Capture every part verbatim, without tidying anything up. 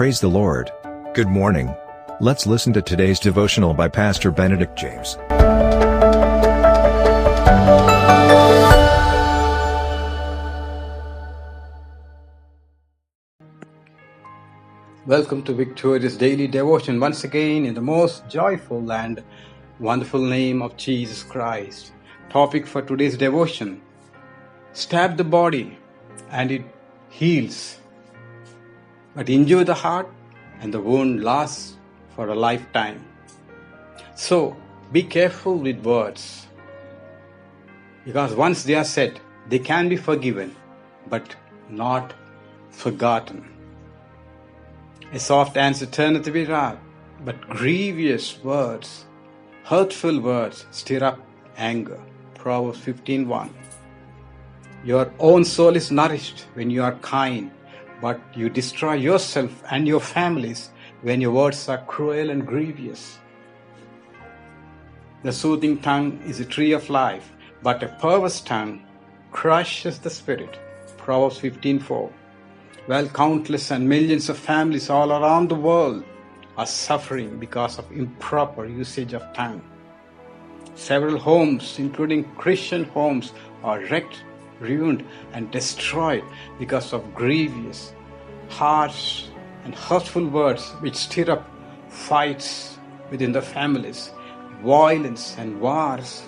Praise the Lord. Good morning. Let's listen to today's devotional by Pastor Benedict James. Welcome to Victoria's Daily Devotion once again in the most joyful and wonderful name of Jesus Christ. Topic for today's devotion: stab the body and it heals, but injure the heart and the wound lasts for a lifetime. So be careful with words, because once they are said, they can be forgiven but not forgotten. A soft answer turneth away wrath, but grievous words, hurtful words, stir up anger. Proverbs fifteen one. Your own soul is nourished when you are kind, but you destroy yourself and your families when your words are cruel and grievous. The soothing tongue is a tree of life, but a perverse tongue crushes the spirit. Proverbs fifteen four. Well, countless and millions of families all around the world are suffering because of improper usage of tongue. Several homes, including Christian homes, are wrecked, ruined and destroyed because of grievous, harsh and hurtful words which stir up fights within the families, violence and wars.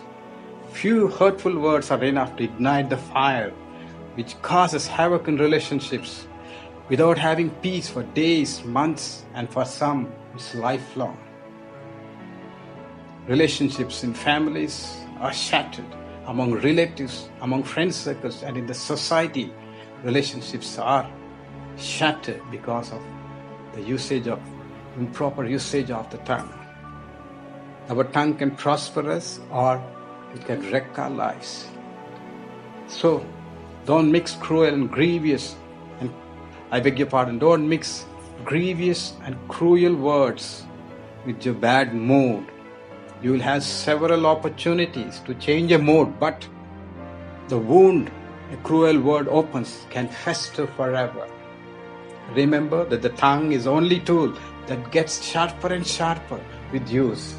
Few hurtful words are enough to ignite the fire which causes havoc in relationships, without having peace for days, months, and for some it's lifelong. Relationships in families are shattered. Among relatives, among friend circles, and in the society, relationships are shattered because of the usage of improper usage of the tongue. Our tongue can prosper us or it can wreck our lives. So don't mix cruel and grievous and I beg your pardon, don't mix grievous and cruel words with your bad mood. You will have several opportunities to change your mood, but the wound a cruel word opens can fester forever. Remember that the tongue is only tool that gets sharper and sharper with use.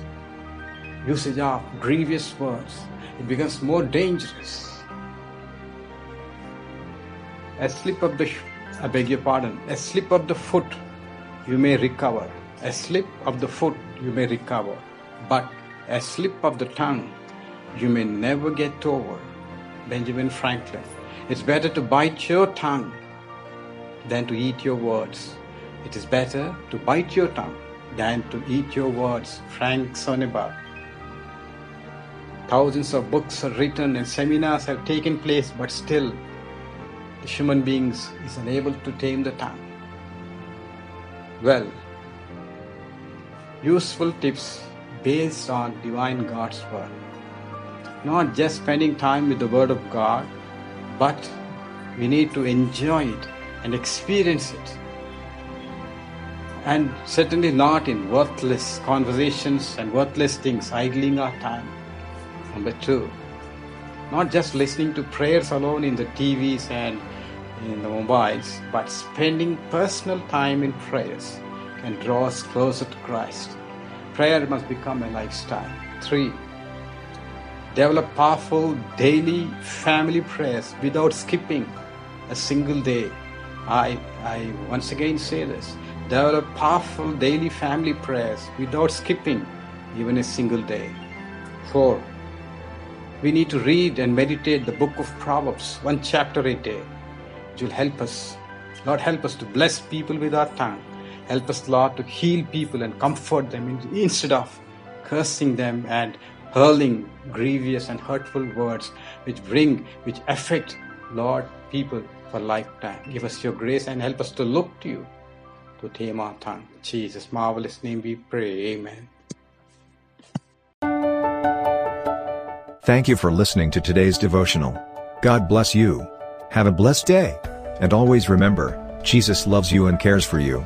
Usage of grievous words, it becomes more dangerous. A slip of the, I beg your pardon, a slip of the foot, you may recover. A slip of the foot, you may recover, but a slip of the tongue you may never get over. Benjamin Franklin. It's better to bite your tongue than to eat your words. It is better to bite your tongue than to eat your words. Frank Sonnabar. Thousands of books are written and seminars have taken place, but still the human beings is unable to tame the tongue. Well, useful tips based on divine God's word. Not just spending time with the word of God, but we need to enjoy it and experience it. And certainly not in worthless conversations and worthless things, idling our time. Number two, not just listening to prayers alone in the T Vs and in the mobiles, but spending personal time in prayers can draw us closer to Christ. Prayer must become a lifestyle. Three, develop powerful daily family prayers without skipping a single day. I, I once again say this, develop powerful daily family prayers without skipping even a single day. Four, we need to read and meditate the book of Proverbs, one chapter a day. It will help us. Lord, help us to bless people with our tongue. Help us, Lord, to heal people and comfort them instead of cursing them and hurling grievous and hurtful words which bring, which affect, Lord, people for lifetime. Give us your grace and help us to look to you to tame our tongue. In Jesus' marvelous name we pray. Amen. Thank you for listening to today's devotional. God bless you. Have a blessed day. And always remember, Jesus loves you and cares for you.